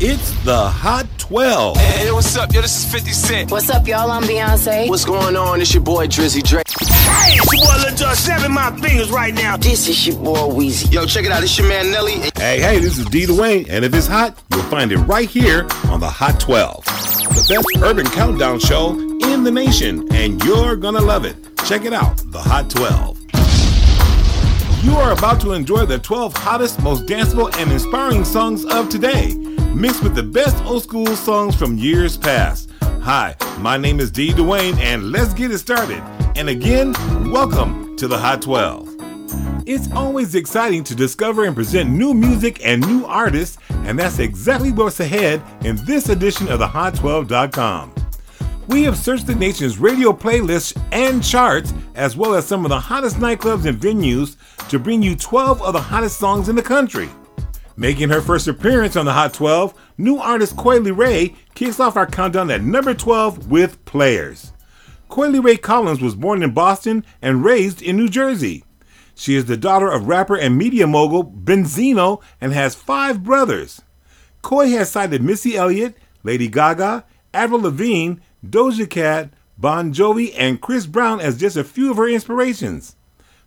It's the Hot 12. Hey, what's up? Yo, this is 50 Cent. What's up, y'all? I'm Beyonce. What's going on? It's your boy, Drizzy Drake. Hey, it's your boy, Lil Jon, snapping my fingers right now. This is your boy, Weezy. Yo, check it out. It's your man, Nelly. Hey, this is D Duane, and if it's hot, you'll find it right here on the Hot 12. The best urban countdown show in the nation, and you're gonna love it. Check it out, the Hot 12. You are about to enjoy the 12 hottest, most danceable, and inspiring songs of today, mixed with the best old school songs from years past. Hi, my name is D Duane, and let's get it started. And again, welcome to the Hot 12. It's always exciting to discover and present new music and new artists, and that's exactly what's ahead in this edition of the Hot12.com. We have searched the nation's radio playlists and charts, as well as some of the hottest nightclubs and venues, to bring you 12 of the hottest songs in the country. Making her first appearance on the Hot 12, new artist Coi Leray kicks off our countdown at number 12 with Players. Coi Leray Collins was born in Boston and raised in New Jersey. She is the daughter of rapper and media mogul Benzino and has 5 brothers. Coi has cited Missy Elliott, Lady Gaga, Avril Lavigne, Doja Cat, Bon Jovi, and Chris Brown as just a few of her inspirations.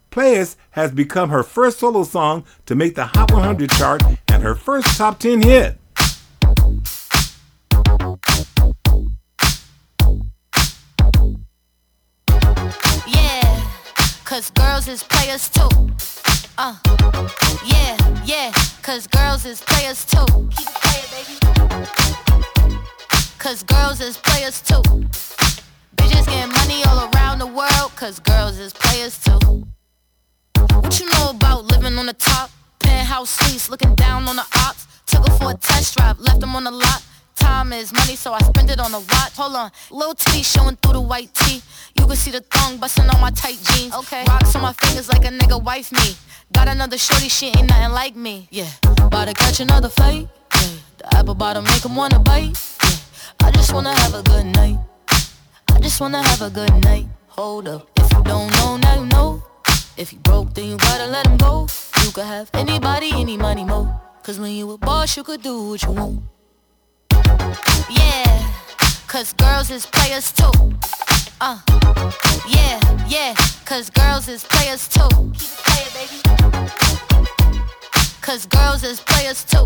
Players has become her first solo song to make the Hot 100 chart and her first top 10 hit. Yeah, 'cause girls is players too. Yeah, 'cause girls is players too. Keep it playing, baby. 'Cause girls is players too. Bitches getting money all around the world, 'cause girls is players too. What you know about living on the top? Penthouse suites, looking down on the ops. Took her for a test drive, left them on the lot. Time is money, so I spend it on a watch. Hold on, little T showing through the white tee. You can see the thong busting on my tight jeans. Okay. Rocks on my fingers like a nigga wife me. Got another shorty, she ain't nothing like me. Yeah, about to catch another fight. Yeah. The apple bottom make him wanna bite. Yeah. I just wanna have a good night. I just wanna have a good night. Hold up, if you don't know, now you know. If you broke, then you gotta let him go. You could have anybody, any money, mo. 'Cause when you a boss, you could do what you want. Yeah, 'cause girls is players too. Yeah, 'cause girls is players too. Keep it playing, baby. 'Cause girls is players too.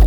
I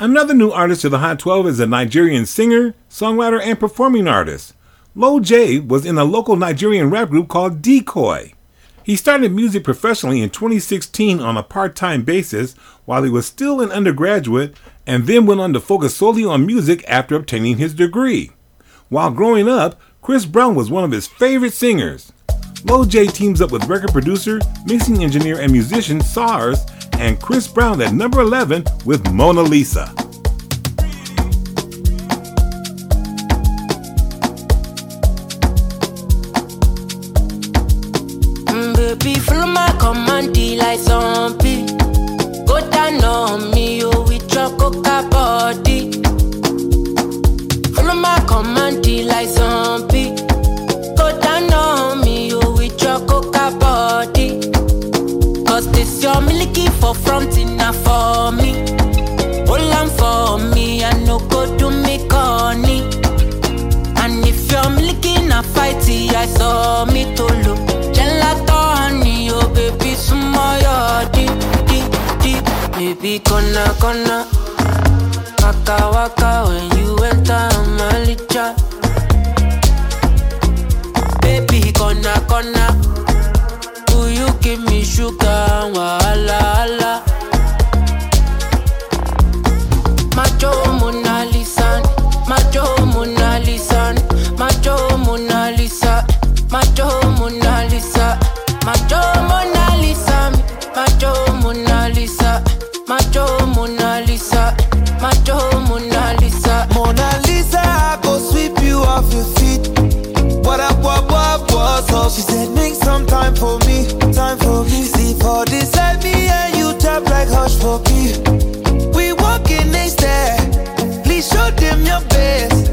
Another new artist to the Hot 12 is a Nigerian singer, songwriter, and performing artist. Lojay was in a local Nigerian rap group called Decoy. He started music professionally in 2016 on a part-time basis while he was still an undergraduate, and then went on to focus solely on music after obtaining his degree. While growing up, Chris Brown was one of his favorite singers. Lojay teams up with record producer, mixing engineer, and musician SARZ, and Chris Brown at number 11 with Mona Lisa. Baby, follow my command, like zombie. Go down on me, you with your coca body. Follow my command, like zombie. Go down on me, you with your coca body. 'Cause this your milky for frontin' now for me. All I'm for me, I no go do me corny. And if your milky na fighty, I saw me to look. Gelato honey, oh baby, sumo yo deep, deep, deep. Baby, kona, kona. I waka waka when you enter my licha. Baby, gonna gonna. Will you give me sugar and wahala ala? Macho Mona Lisa, Macho Mona Lisa, Macho Mona Lisa, Macho Mona Lisa, Macho Mona Lisa, Macho Mona Lisa, Macho Mona Lisa, Macho Mona Lisa. Mona Lisa, I go sweep you off your feet. What up, what was up? She said, make some time for me, time for me. See for this at me and you tap like hush for me. Show them your best,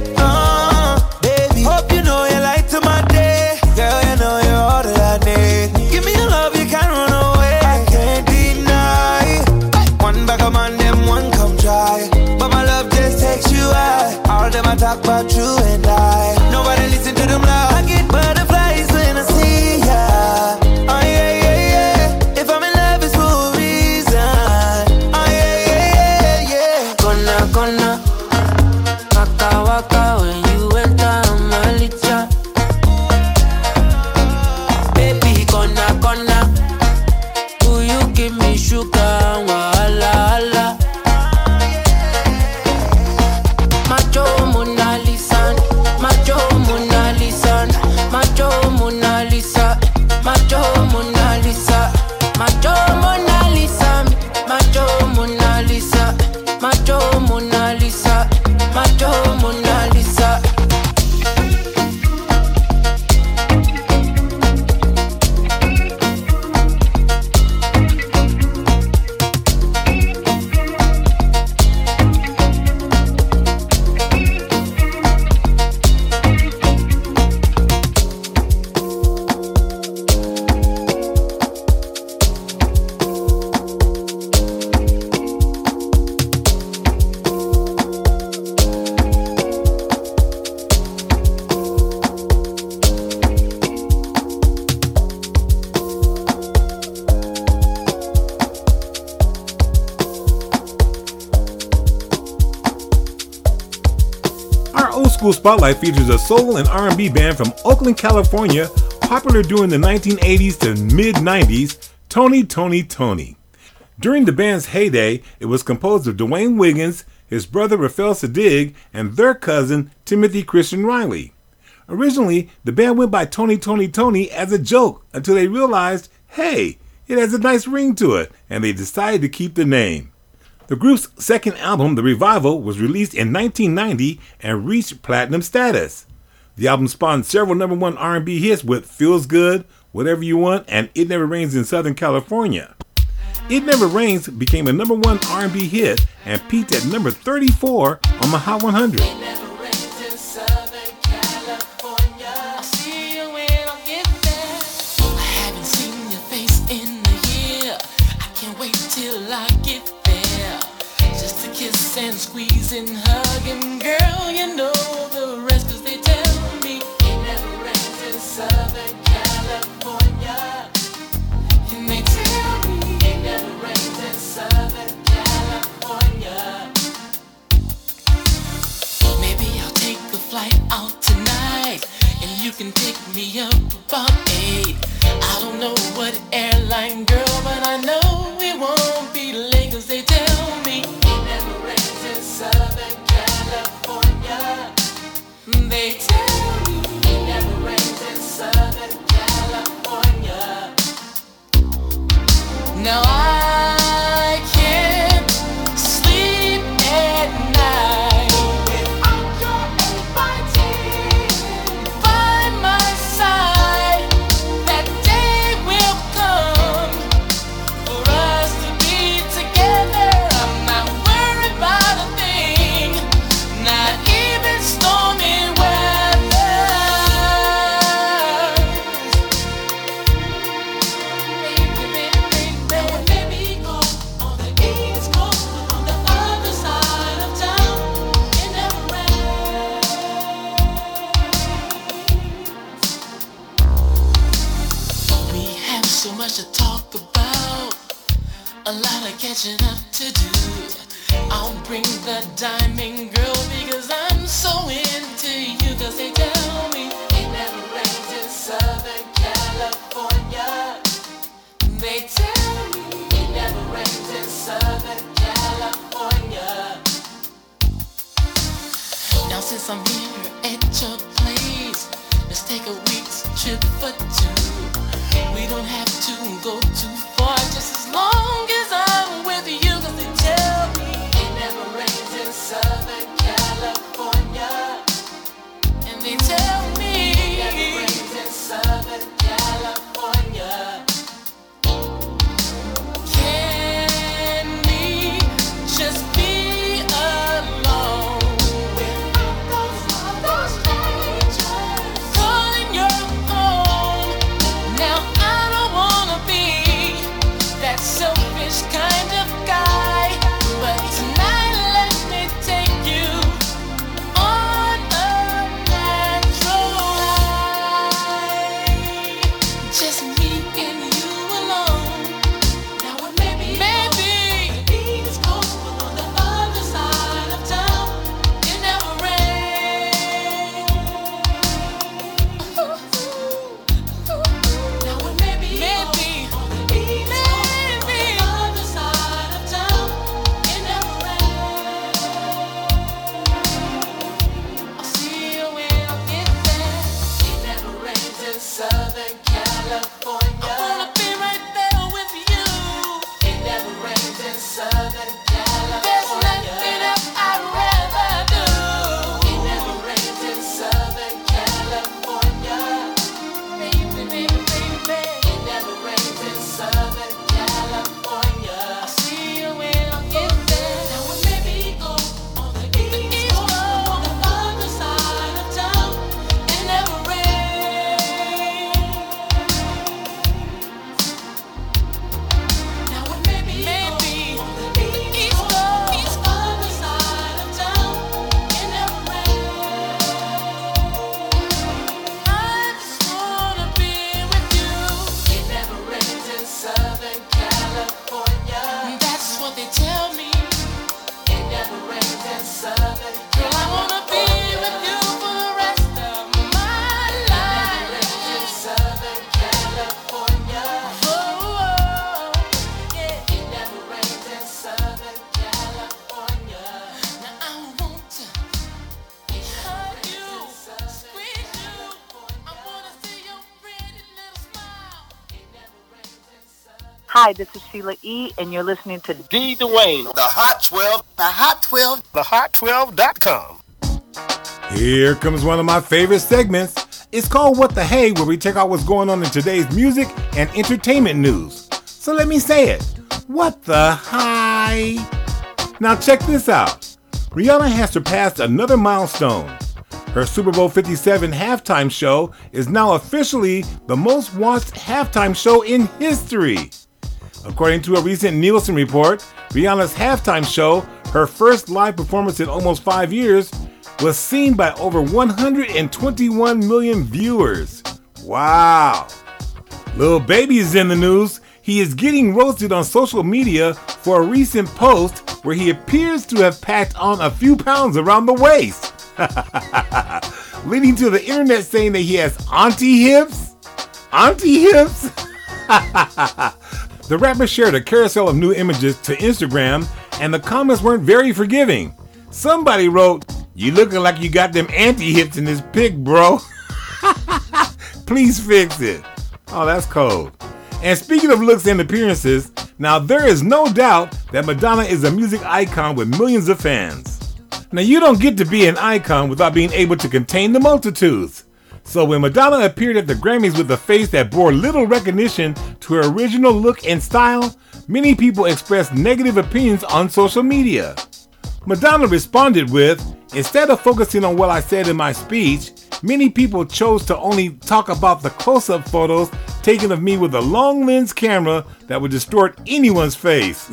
baby. Hope you know you light to my day. Girl, you know you're all that I need. Give me your love, you can't run away. I can't deny. One back of man, them one come try. But my love just takes you high. All them I talk about you and I. Nobody listen to them loud. I get butterflies when I see ya. Oh yeah, yeah, yeah. If I'm in love, it's for a reason. Oh yeah, yeah, yeah, yeah. Gonna, gonna. Waka waka when you enter my licha. Baby, gonna gonna. Do you give me sugar and wahala ala? Macho Mona Lisa, Macho Mona Lisa, Macho Mona Lisa, Macho Mona Lisa, Macho Mona Lisa, Macho Mona Lisa, Macho Mona Lisa. Macho Mona Lisa. Spotlight features a soul and R&B band from Oakland, California, popular during the 1980s to mid-90s, Tony Toni Toné. During the band's heyday, it was composed of Dwayne Wiggins, his brother Rafael Saadiq, and their cousin Timothy Christian Riley. Originally, the band went by Tony Toni Toné as a joke until they realized, hey, it has a nice ring to it, and they decided to keep the name. The group's second album, The Revival, was released in 1990 and reached platinum status. The album spawned several number one R&B hits with Feels Good, Whatever You Want, and It Never Rains in Southern California. It Never Rains became a number one R&B hit and peaked at number 34 on the Hot 100. And squeezing, hugging, girl, you know the rest, cause they tell me it never rains in Southern California. And they tell me it never rains in Southern California. Maybe I'll take a flight out tonight, and you can pick me up about 8. I don't know what airline, girl, but I know it won't be late, cause they tell me Southern California. They tell me it never rains in Southern California. Now I can't sleep at night without your invitation by my side. That day will come bring the diamond girl because I'm so into you. Cause they tell me it never rains in Southern California. They tell me it never rains in Southern California. Now since I'm here at your place, let's take a week's trip for two. We don't have to go too far, just as long as I'm with you. Cause they tell me it never rains in Southern California. And they tell me it never rains in Southern California. Can we just be alone without those other strangers calling your own? Now I don't wanna be that selfish kind of guy, but tonight let me take you on a natural high. Just me and you alone. Now it may be over, the east coast, but on the other side of town, it never rains. Now it may be over, on the east coast, but on the other side of town, it never rains. I'll see you when I get there. It never rains in Southern California. I wanna be right there with you. It never rains in Southern California. There's nothing else I'd rather do. It never rains in Southern California. Baby, baby, baby. It never rains in Southern California. I'll see you when I get there. Now it may be over on the east coast, but on the other side of town, it never rains. Now it may be over on the east coast, but on the other side of town, it never rains. I just wanna be with you. It never rains in Southern California. That's what they tell me. It never rains in Southern Girl, I wanna be with you for the rest of my life. in Southern California. Oh, yeah. It never rains in Southern California. Now I want to hug you, squeeze you. I wanna see your pretty little smile. It never rains in Southern. Hi, this is Sheila E, and you're listening to D Duane. The Hot 12. The Hot 12. The Hot12.com. Here comes one of my favorite segments. It's called What the Hey, where we check out what's going on in today's music and entertainment news. So let me say it. What the hi? Now check this out. Rihanna has surpassed another milestone. Her Super Bowl 57 halftime show is now officially the most watched halftime show in history. According to a recent Nielsen report, Rihanna's halftime show, her first live performance in almost 5 years, was seen by over 121 million viewers. Wow. Lil Baby is in the news. He is getting roasted on social media for a recent post where he appears to have packed on a few pounds around the waist, leading to the internet saying that he has auntie hips. Auntie hips? The rapper shared a carousel of new images to Instagram, and the comments weren't very forgiving. Somebody wrote, "You looking like you got them auntie hips in this pic, bro. Please fix it." Oh, that's cold. And speaking of looks and appearances, now there is no doubt that Madonna is a music icon with millions of fans. Now you don't get to be an icon without being able to contain the multitudes. So when Madonna appeared at the Grammys with a face that bore little recognition to her original look and style, many people expressed negative opinions on social media. Madonna responded with, "Instead of focusing on what I said in my speech, many people chose to only talk about the close-up photos taken of me with a long lens camera that would distort anyone's face."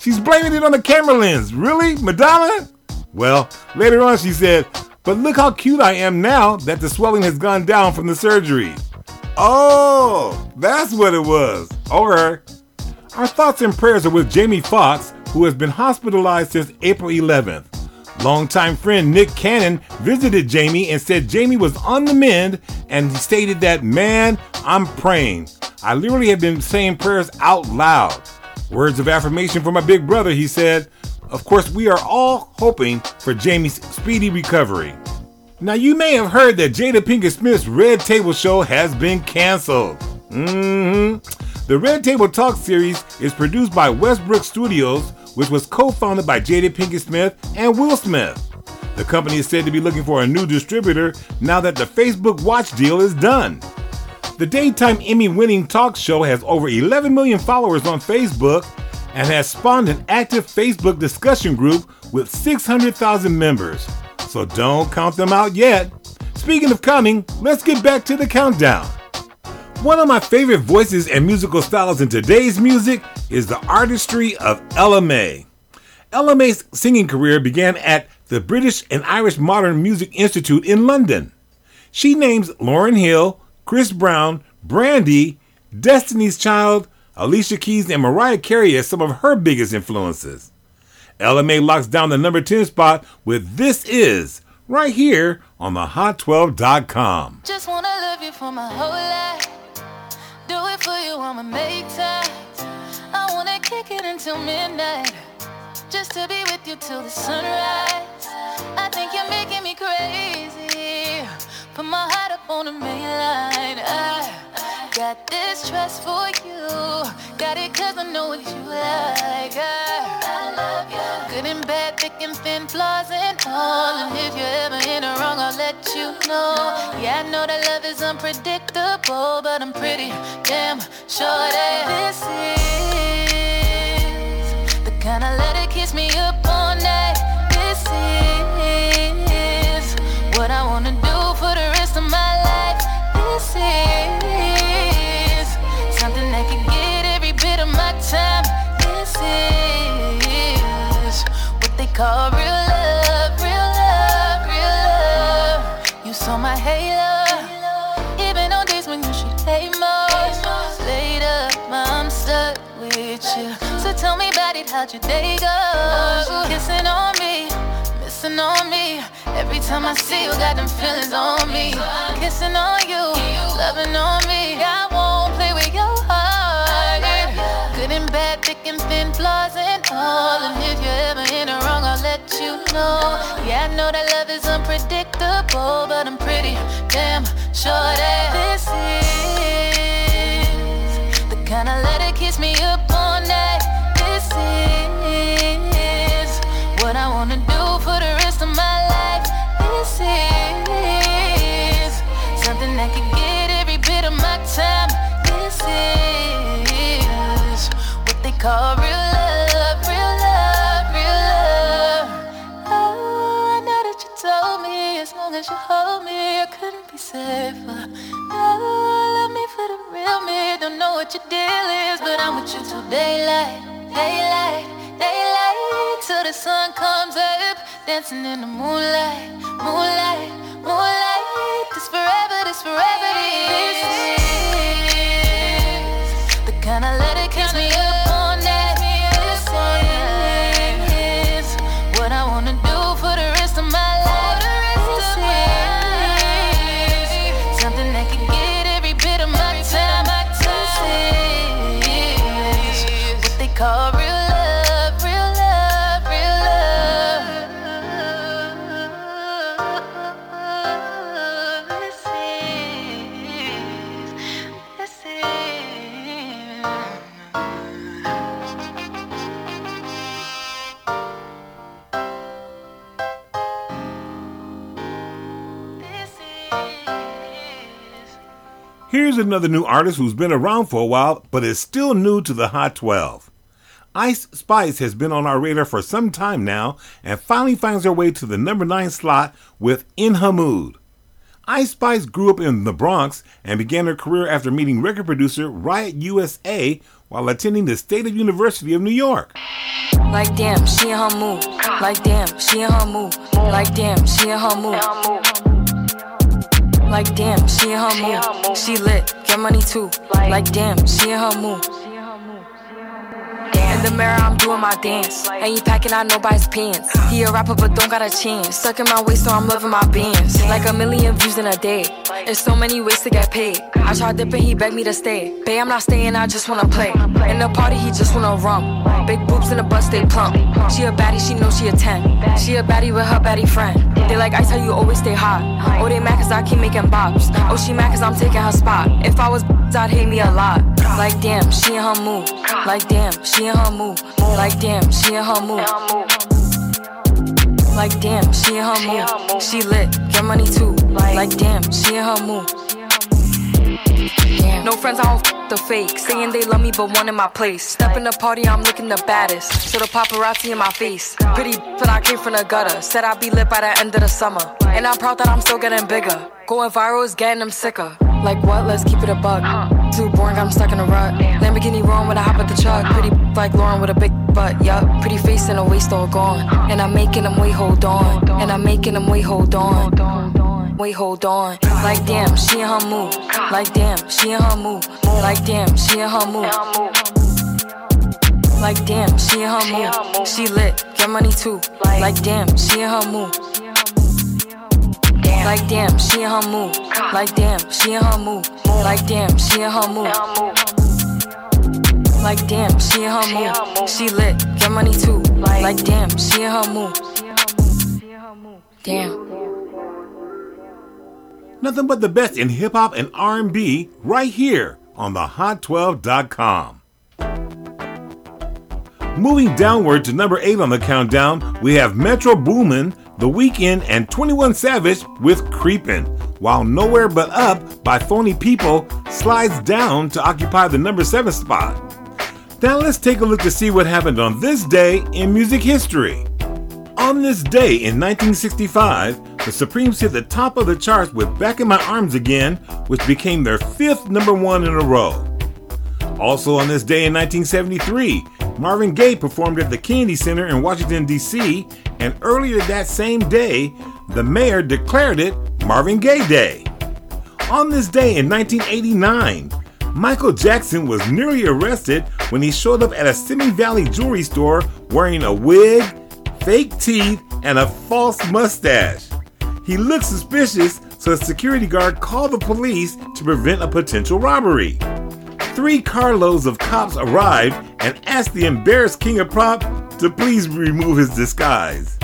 She's blaming it on the camera lens. Really, Madonna? Well, later on she said, "But look how cute I am now that the swelling has gone down from the surgery." Oh, that's what it was. All right. Our thoughts and prayers are with Jamie Foxx, who has been hospitalized since April 11th. Longtime friend Nick Cannon visited Jamie and said Jamie was on the mend, and he stated that, "Man, I'm praying. I literally have been saying prayers out loud. Words of affirmation for my big brother," he said. Of course, we are all hoping for Jamie's speedy recovery. Now, you may have heard that Jada Pinkett Smith's Red Table show has been canceled. The Red Table Talk series is produced by Westbrook Studios, which was co-founded by Jada Pinkett Smith and Will Smith. The company is said to be looking for a new distributor now that the Facebook Watch deal is done. The daytime Emmy-winning talk show has over 11 million followers on Facebook and has spawned an active Facebook discussion group with 600,000 members. So don't count them out yet. Speaking of counting, let's get back to the countdown. One of my favorite voices and musical styles in today's music is the artistry of Ella Mai. Ella Mai's singing career began at the British and Irish Modern Music Institute in London. She names Lauryn Hill, Chris Brown, Brandy, Destiny's Child, Alicia Keys, and Mariah Carey as some of her biggest influences. Ella Mai locks down the number 10 spot with This Is, right here on the Hot12.com. Just wanna love you for my whole life. Do it for you, I'ma make time. I wanna kick it until midnight. Just to be with you till the sunrise. I think you're making me crazy. Put my heart up on the main line. I got this trust for you. Got it cause I know what you like. I love you. Good and bad, thick and thin, flaws and all. And if you're ever in the wrong, I'll let you know. Yeah, I know that love is unpredictable, but I'm pretty damn sure that this is the kind of love that keeps me up all night. This is what I wanna do for the rest of my life. This is something that can get every bit of my time. This is what they call real love, real love, real love. You saw my halo, even on days when you should hate most. Later, I'm stuck with you. So tell me about it, how'd your day go? Kissing on me, missing on me. Every time I see you, got them feelings on me. Kissing on you, loving on me. I won't play with your heart. Good and bad, thick and thin, flaws and all. And if you're ever in the wrong, I'll let you know. Yeah, I know that love is unpredictable, but I'm pretty damn sure that this is the kind of love that keeps me up all night. This is what I wanna do for the rest of my life. This is something that can get every bit of my time. This is what they call real love, real love, real love. Oh, I know that you told me as long as you hold me, I couldn't be safer. Oh, love me for the real me. Don't know what your deal is, but I'm with you till daylight, daylight, daylight. Till the sun comes up. Dancing in the moonlight, moonlight, moonlight. This forever, this forever is the kind of love that keeps me up all night. This is what I wanna do for the rest of my life. This is something that can get every bit of my time. This is what they call real love. Here's another new artist who's been around for a while, but is still new to the Hot 12. Ice Spice has been on our radar for some time now, and finally finds her way to the number 9 slot with In Her Mood. Ice Spice grew up in the Bronx and began her career after meeting record producer Riot USA while attending the State of University of New York. Like damn, she in her mood. Like damn, she in her mood. Like damn, she in her mood. Like damn, she in her mood. She lit, get money too. Like damn, she in her mood. In the mirror, I'm doing my dance. Ain't packing out nobody's pants. He a rapper, but don't got a chance. Stuck in my waist, so I'm loving my bands. Like a million views in a day. There's so many ways to get paid. I tried dipping, he begged me to stay. Babe, I'm not staying, I just wanna play. In the party, he just wanna rump. Big boobs in the bus, they plump. She a baddie, she knows she a 10. She a baddie with her baddie friend. They like ice, how you always stay hot. Oh, they mad cause I keep making bops. Oh, she mad cause I'm taking her spot. If I was I'd hate me a lot. Like damn, she in her mood. Like damn, she in her mood. Like damn, she in her mood. Like damn, she in her mood. She lit, get money too. Like damn, she in her mood. No friends, I don't the fake. Saying they love me but one in my place. Step in the party, I'm looking the baddest. So the paparazzi in my face. Pretty but I came from the gutter. Said I'd be lit by the end of the summer. And I'm proud that I'm still getting bigger. Going viral is getting them sicker. Like what? Let's keep it a buck. Too boring, I'm stuck in a rut. Lamborghini roaring when I hop at the truck. Pretty like Lauren with a big butt, yup. Pretty face and a waist all gone. And I'm making them wait, hold on. And I'm making them wait, hold on. Wait, hold on. Like damn, she in her mood. Like damn, she in her mood. Like damn, she in her mood. Like damn, she in her mood. She lit, get money too. Like damn, she in her mood. Like damn, she in her mood. Like damn, she in her mood. Like damn, she in her mood. Like damn, she in her mood. She lit, get money too. Like damn, she in her mood. Damn. Nothing but the best in hip hop and R&B right here on the Hot12.com. Moving downward to number 8 on the countdown, we have Metro Boomin, The Weeknd, and 21 Savage with Creepin', while Nowhere But Up by Phony People slides down to occupy the number 7 spot. Now let's take a look to see what happened on this day in music history. On this day in 1965, the Supremes hit the top of the charts with Back in My Arms Again, which became their 5th number 1 in a row. Also on this day in 1973, Marvin Gaye performed at the Kennedy Center in Washington, D.C., and earlier that same day, the mayor declared it Marvin Gaye Day. On this day in 1989, Michael Jackson was nearly arrested when he showed up at a Simi Valley jewelry store wearing a wig, fake teeth, and a false mustache. He looked suspicious, so a security guard called the police to prevent a potential robbery. 3 carloads of cops arrived and asked the embarrassed king of pop to please remove his disguise.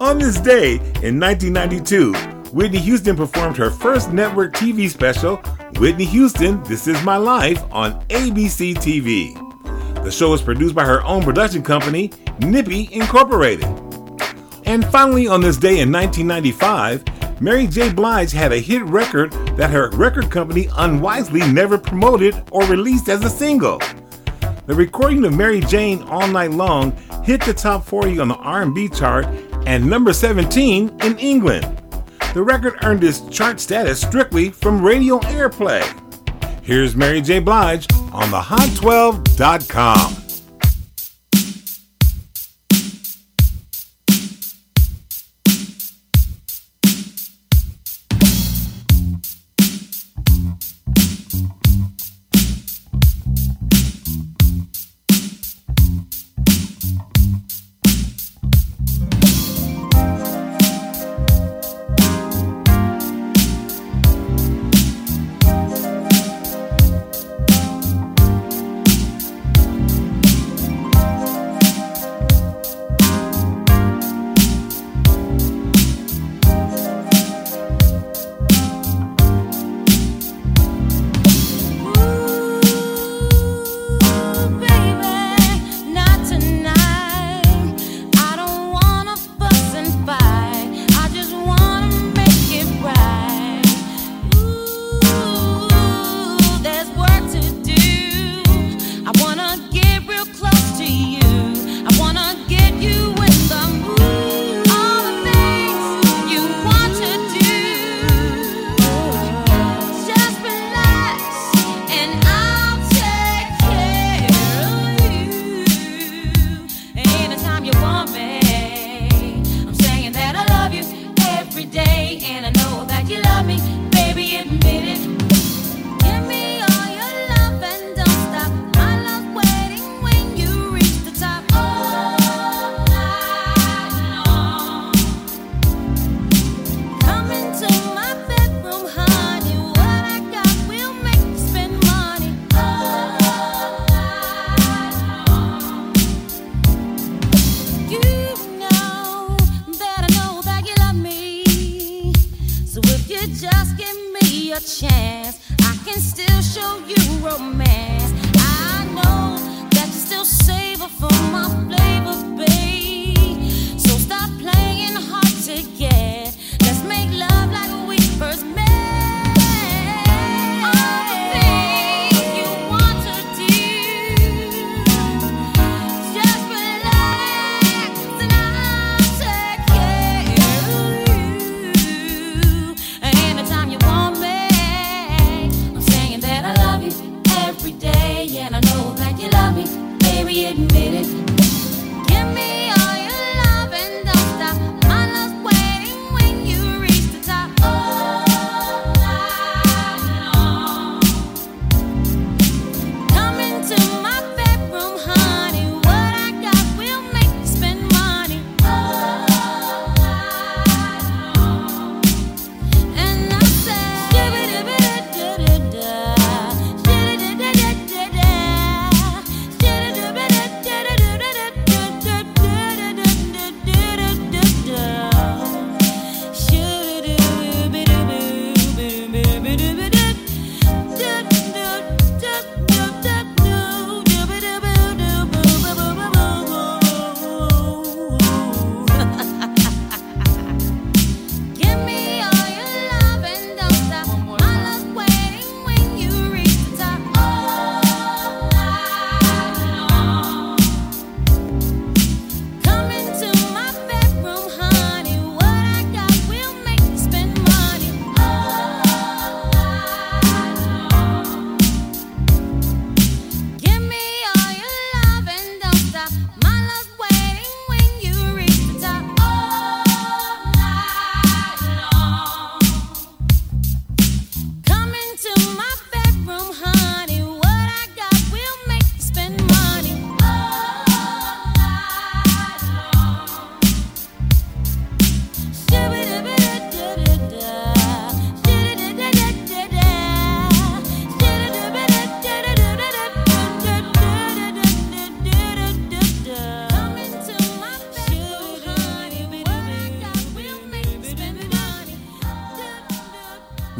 On this day, in 1992, Whitney Houston performed her first network TV special, Whitney Houston, This Is My Life, on ABC TV. The show was produced by her own production company, Nippy Incorporated. And finally, on this day in 1995, Mary J. Blige had a hit record that her record company unwisely never promoted or released as a single. The recording of Mary Jane All Night Long hit the top 40 on the R&B chart and number 17 in England. The record earned its chart status strictly from radio airplay. Here's Mary J. Blige on the Hot12.com.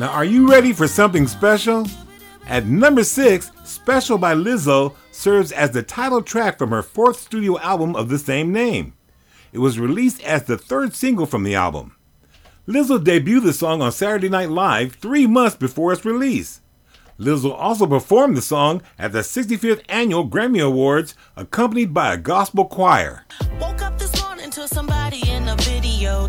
Are you ready for something special? At number 6, Special by Lizzo serves as the title track from her 4th studio album of the same name. It was released as the 3rd single from the album. Lizzo debuted the song on Saturday Night Live 3 months before its release. Lizzo also performed the song at the 65th Annual Grammy Awards, accompanied by a gospel choir. Woke up this morning to somebody in a video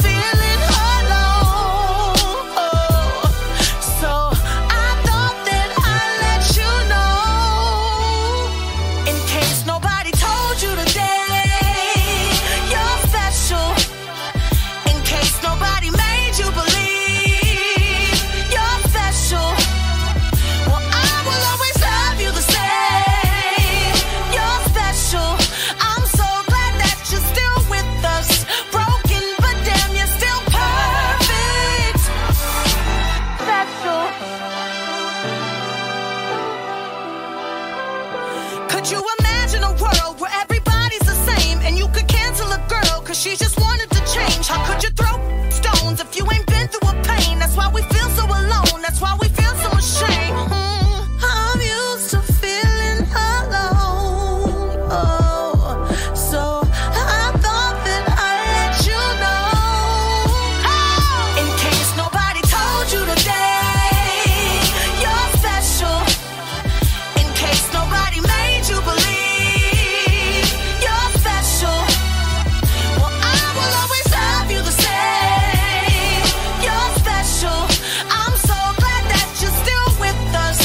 feeling alone, so she just wanted to change. How could you throw stones if you ain't been through a pain? That's why we feel so alone. That's why we feel so ashamed. I'm used to feeling alone. Oh, so I thought that I'd let you know. Oh, in case nobody told you today, you're special. In case nobody made you believe, you're special. I'm so glad that you're still with us.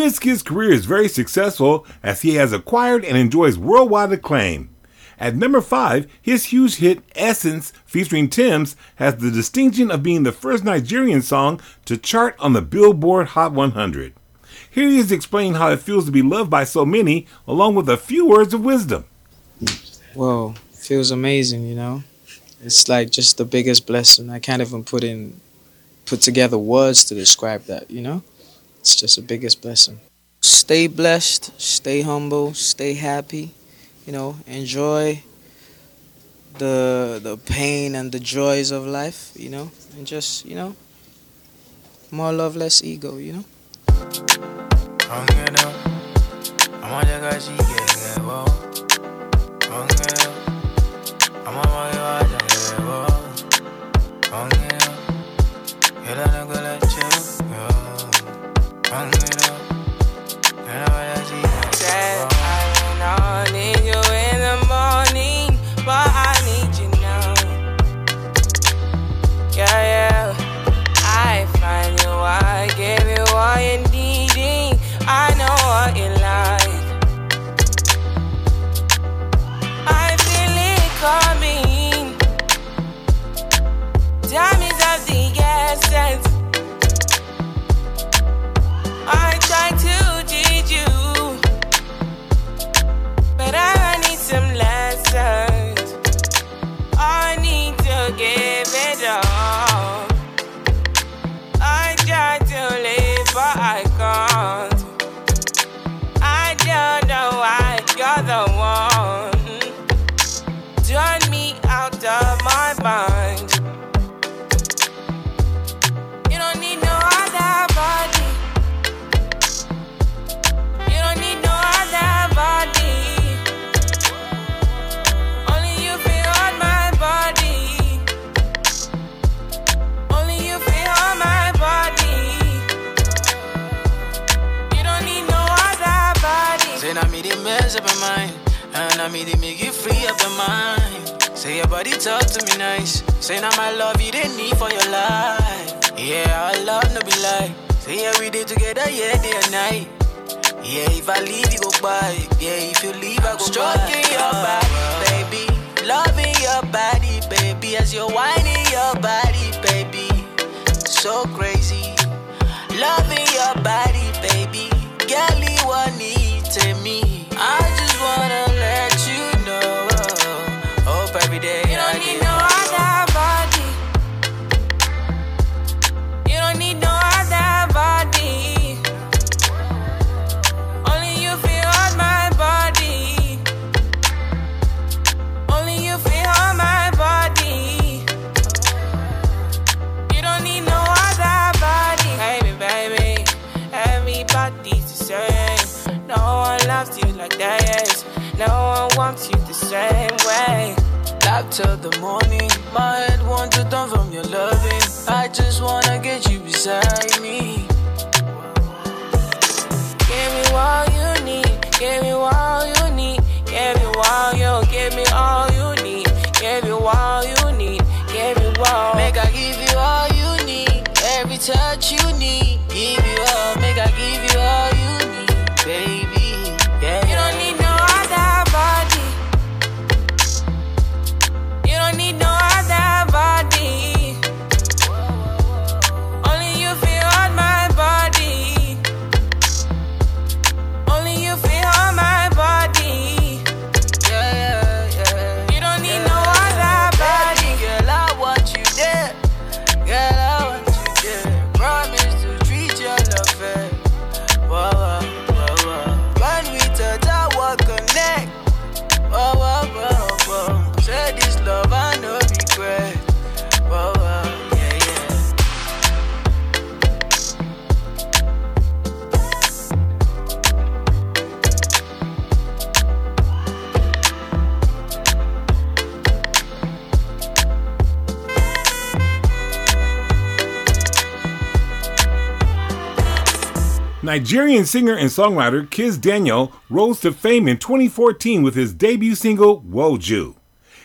Wizkid's career is very successful as he has acquired and enjoys worldwide acclaim. At number 5, his huge hit Essence featuring Tim's has the distinction of being the first Nigerian song to chart on the Billboard Hot 100. Here he is explaining how it feels to be loved by so many, along with a few words of wisdom. Well, it feels amazing, you know. It's like just the biggest blessing. I can't even put together words to describe that, you know. It's just the biggest blessing. Stay blessed, stay humble, stay happy. You know, enjoy the pain and the joys of life, you know, and just, you know, more love, less ego, you know. Nigerian singer and songwriter Kiz Daniel rose to fame in 2014 with his debut single, Woju.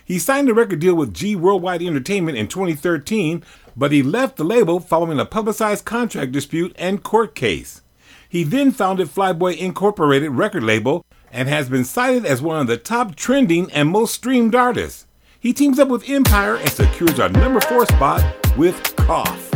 He signed a record deal with G Worldwide Entertainment in 2013, but he left the label following a publicized contract dispute and court case. He then founded Flyboy Incorporated record label and has been cited as one of the top trending and most streamed artists. He teams up with Empire and secures our number 4 spot with Cough.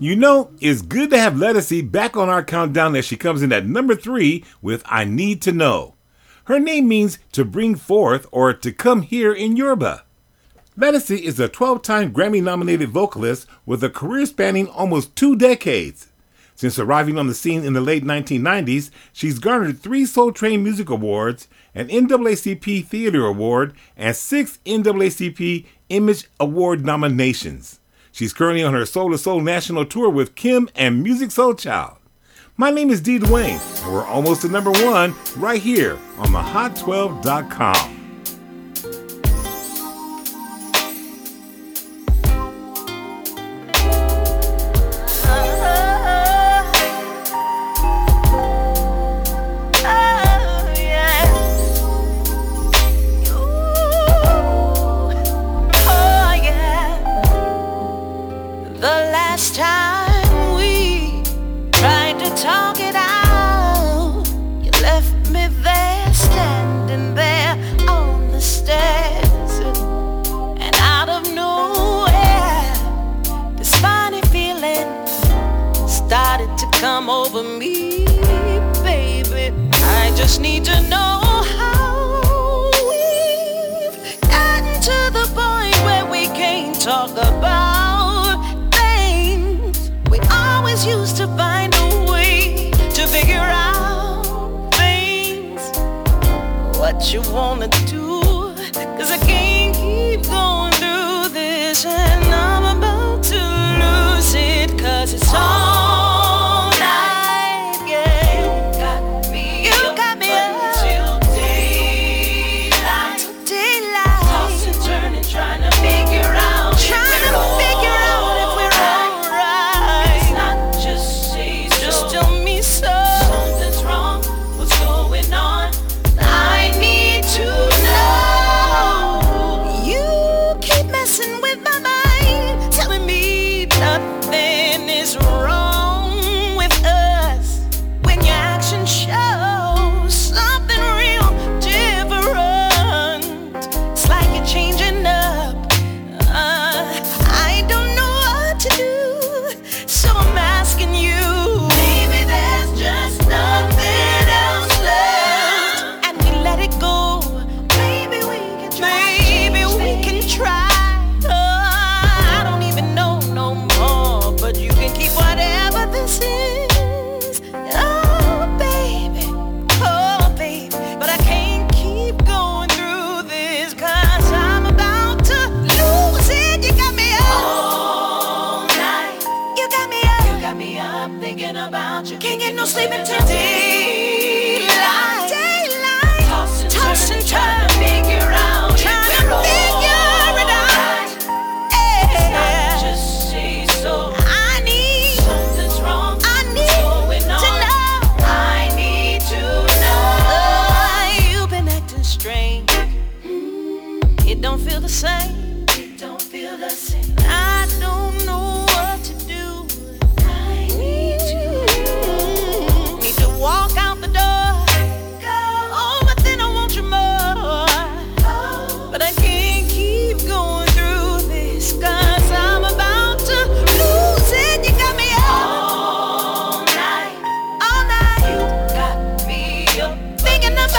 You know, it's good to have Ledisi back on our countdown as she comes in at number 3 with I Need to Know. Her name means to bring forth or to come here in Yoruba. Ledisi is a 12-time Grammy-nominated vocalist with a career spanning almost 2 decades. Since arriving on the scene in the late 1990s, she's garnered 3 Soul Train Music Awards, an NAACP Theater Award, and 6 NAACP Image Award nominations. She's currently on her Soul to Soul national tour with Kim and Music Soul Child. My name is D Duane, and we're almost to number 1 right here on the Hot12.com. Come over me, baby. I just need to know how we've gotten to the point where we can't talk about things we always used to find a way to figure out things. What you wanna do? 'Cause I can't keep going through this, and I'm about to lose it 'cause it's all. Something's wrong, what's going on? no sleep until daylight. Daylight. Toss and turn, figure out if we're all right. It's not just seasonal. I need something's wrong. I need to know. I need to know. Oh, you've been acting strange. It don't feel the same. It don't feel the same. I don't know what to do. I need you. Need to walk out the door. Go. Oh, but then I want you more. Oh. But I can't keep going through this, 'cause I'm about to lose it. You got me up all night. All night. You got me up thinking about you.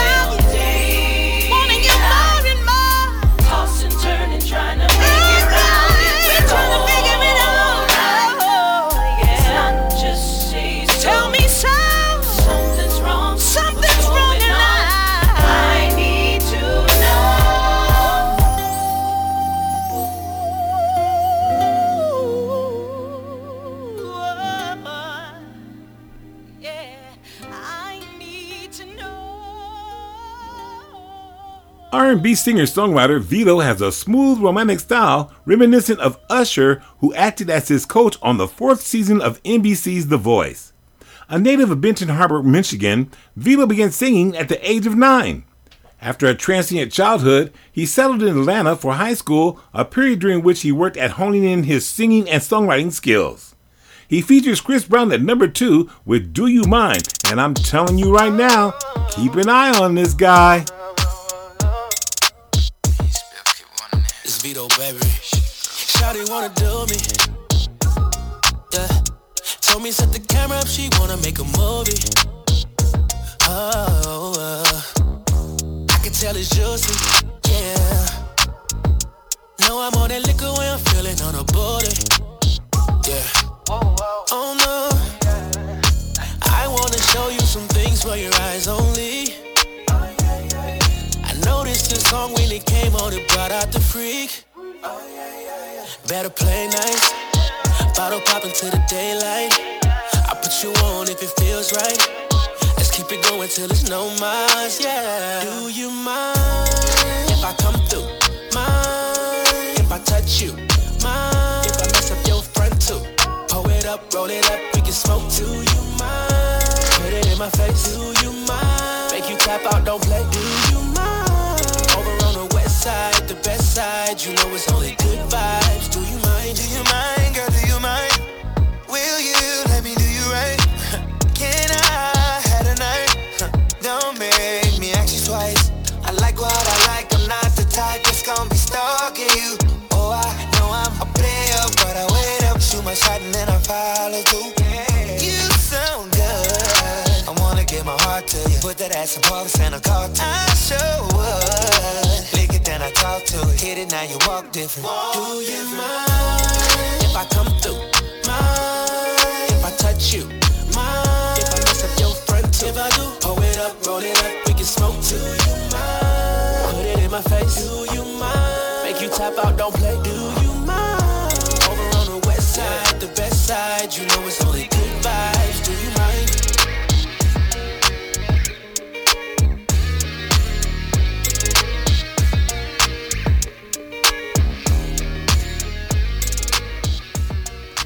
R&B singer-songwriter Vito has a smooth romantic style reminiscent of Usher, who acted as his coach on the fourth season of NBC's The Voice. A native of Benton Harbor, Michigan, Vito began singing at the age of 9. After a transient childhood, he settled in Atlanta for high school, a period during which he worked at honing in his singing and songwriting skills. He features Chris Brown at number 2 with Do You Mind, and I'm telling you right now, keep an eye on this guy. Vito, baby. Shawty wanna do me. Yeah. Told me set the camera up, she wanna make a movie. Oh, I can tell it's juicy. Yeah. No, I'm on that liquor when I'm feeling on a booty. Yeah. Oh no. I wanna show you some things for your eyes only. Noticed the song when it came on, it brought out the freak. Better play nice. Bottle poppin' to the daylight. I put you on if it feels right. Let's keep it going till it's no miles, yeah. Do you mind if I come through? Mind if I touch you? Mind if I mess up your front too? Pull it up, roll it up, we can smoke. Do you mind? Put it in my face. Do you mind? Make you tap out, don't play. Do you mind? Side, the best side, you know it's only good vibes. Do you mind? Do you mind, girl? Do you mind? Will you let me do you right? Can I have a night? Don't make me ask you twice. I like what I like. I'm not the type that's gonna be stalking you. Oh, I know I'm a player, but I wait up, shoot my shot, and then I follow through. Yeah. You sound good. I wanna give my heart to you. Put that ass in box and a car to you. I sure would. Then I talk to it, hit it, now you walk different. Walk do you different. Mind if I come through? Mind if I touch you? Mind if I mess up your front too? If I do, pull it up, roll it up, we can smoke. Do you mind? Put it in my face. Do you mind? Make you tap out, don't play. Do you mind? Over on the west side, the best side, you know it's only good vibes. Do you mind?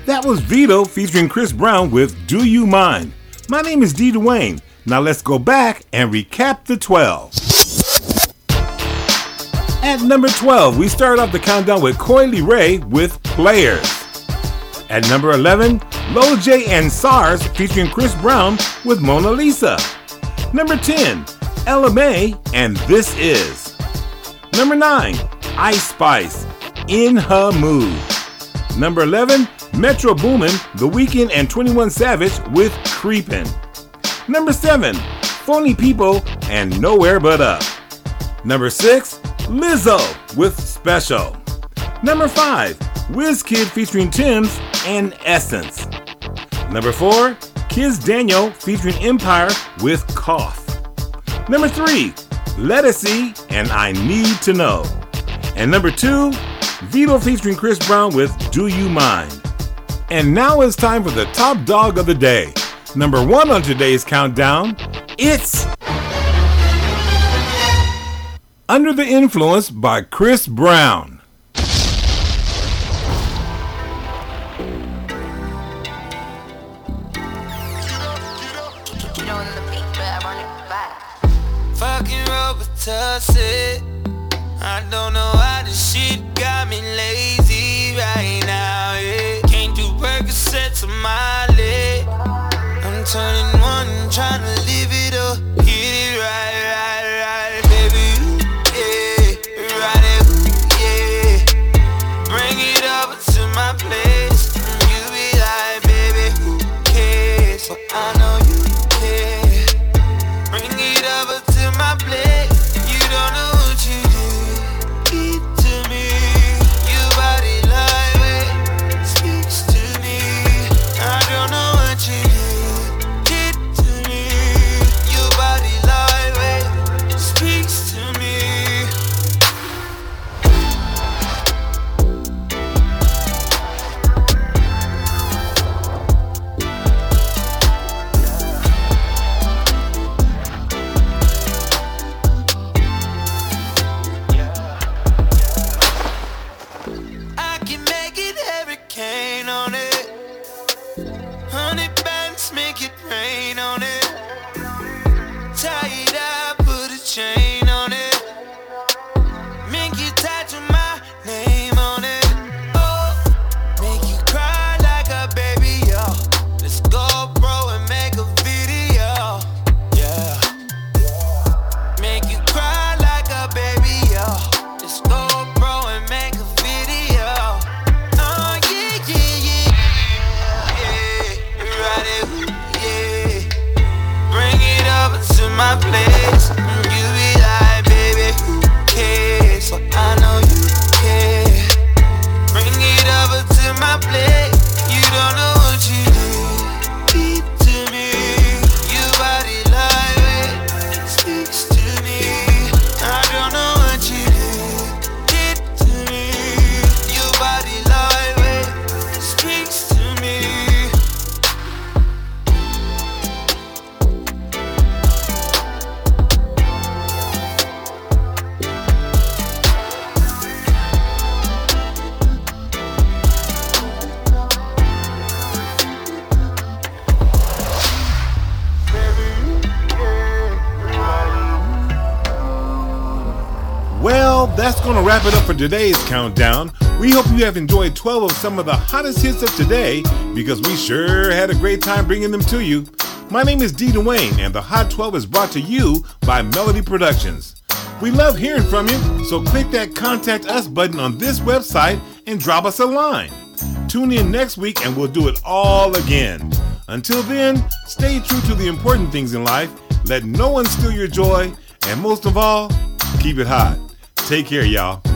That was Vito featuring Chris Brown with Do You Mind? My name is D Duane. Now let's go back and recap the 12. At number 12, we start off the countdown with Coi Leray with Players. At number 11, Lojay and SARZ featuring Chris Brown with Mona Lisa. Number 10, Ella Mai and This Is. Number 9, Ice Spice, In Her Mood. Number 11, Metro Boomin, The Weeknd and 21 Savage with Creepin'. Number 7, Phony People and Nowhere But Up. Number 6, Lizzo with Special. Number 5, WizKid featuring Tim's and Essence. Number 4, Kiz Daniel featuring Empire with Cough. Number 3, Ledisi and I Need to Know. And number 2, Vito featuring Chris Brown with Do You Mind? And now it's time for the top dog of the day. Number one on today's countdown, it's Under the Influence by Chris Brown. Fucking rubber tussie, I don't know why this shit got me lazy right now, yeah. Can't do Percocets on my leg. I'm turning one, trying to live it up, get it right, baby, ooh, yeah, ride it, ooh, yeah. Bring it over to my place, and you be like, baby, who cares? Well, I know you care. Bring it over to my place. Wrap it up for today's countdown. We hope you have enjoyed 12 of some of the hottest hits of today, because we sure had a great time bringing them to you. My name is D Duane, and the Hot 12 is brought to you by Melody Productions. We love hearing from you, so click that Contact Us button on this website and drop us a line. Tune in next week and we'll do it all again. Until then, stay true to the important things in life, let no one steal your joy, and most of all, keep it hot. Take care, y'all.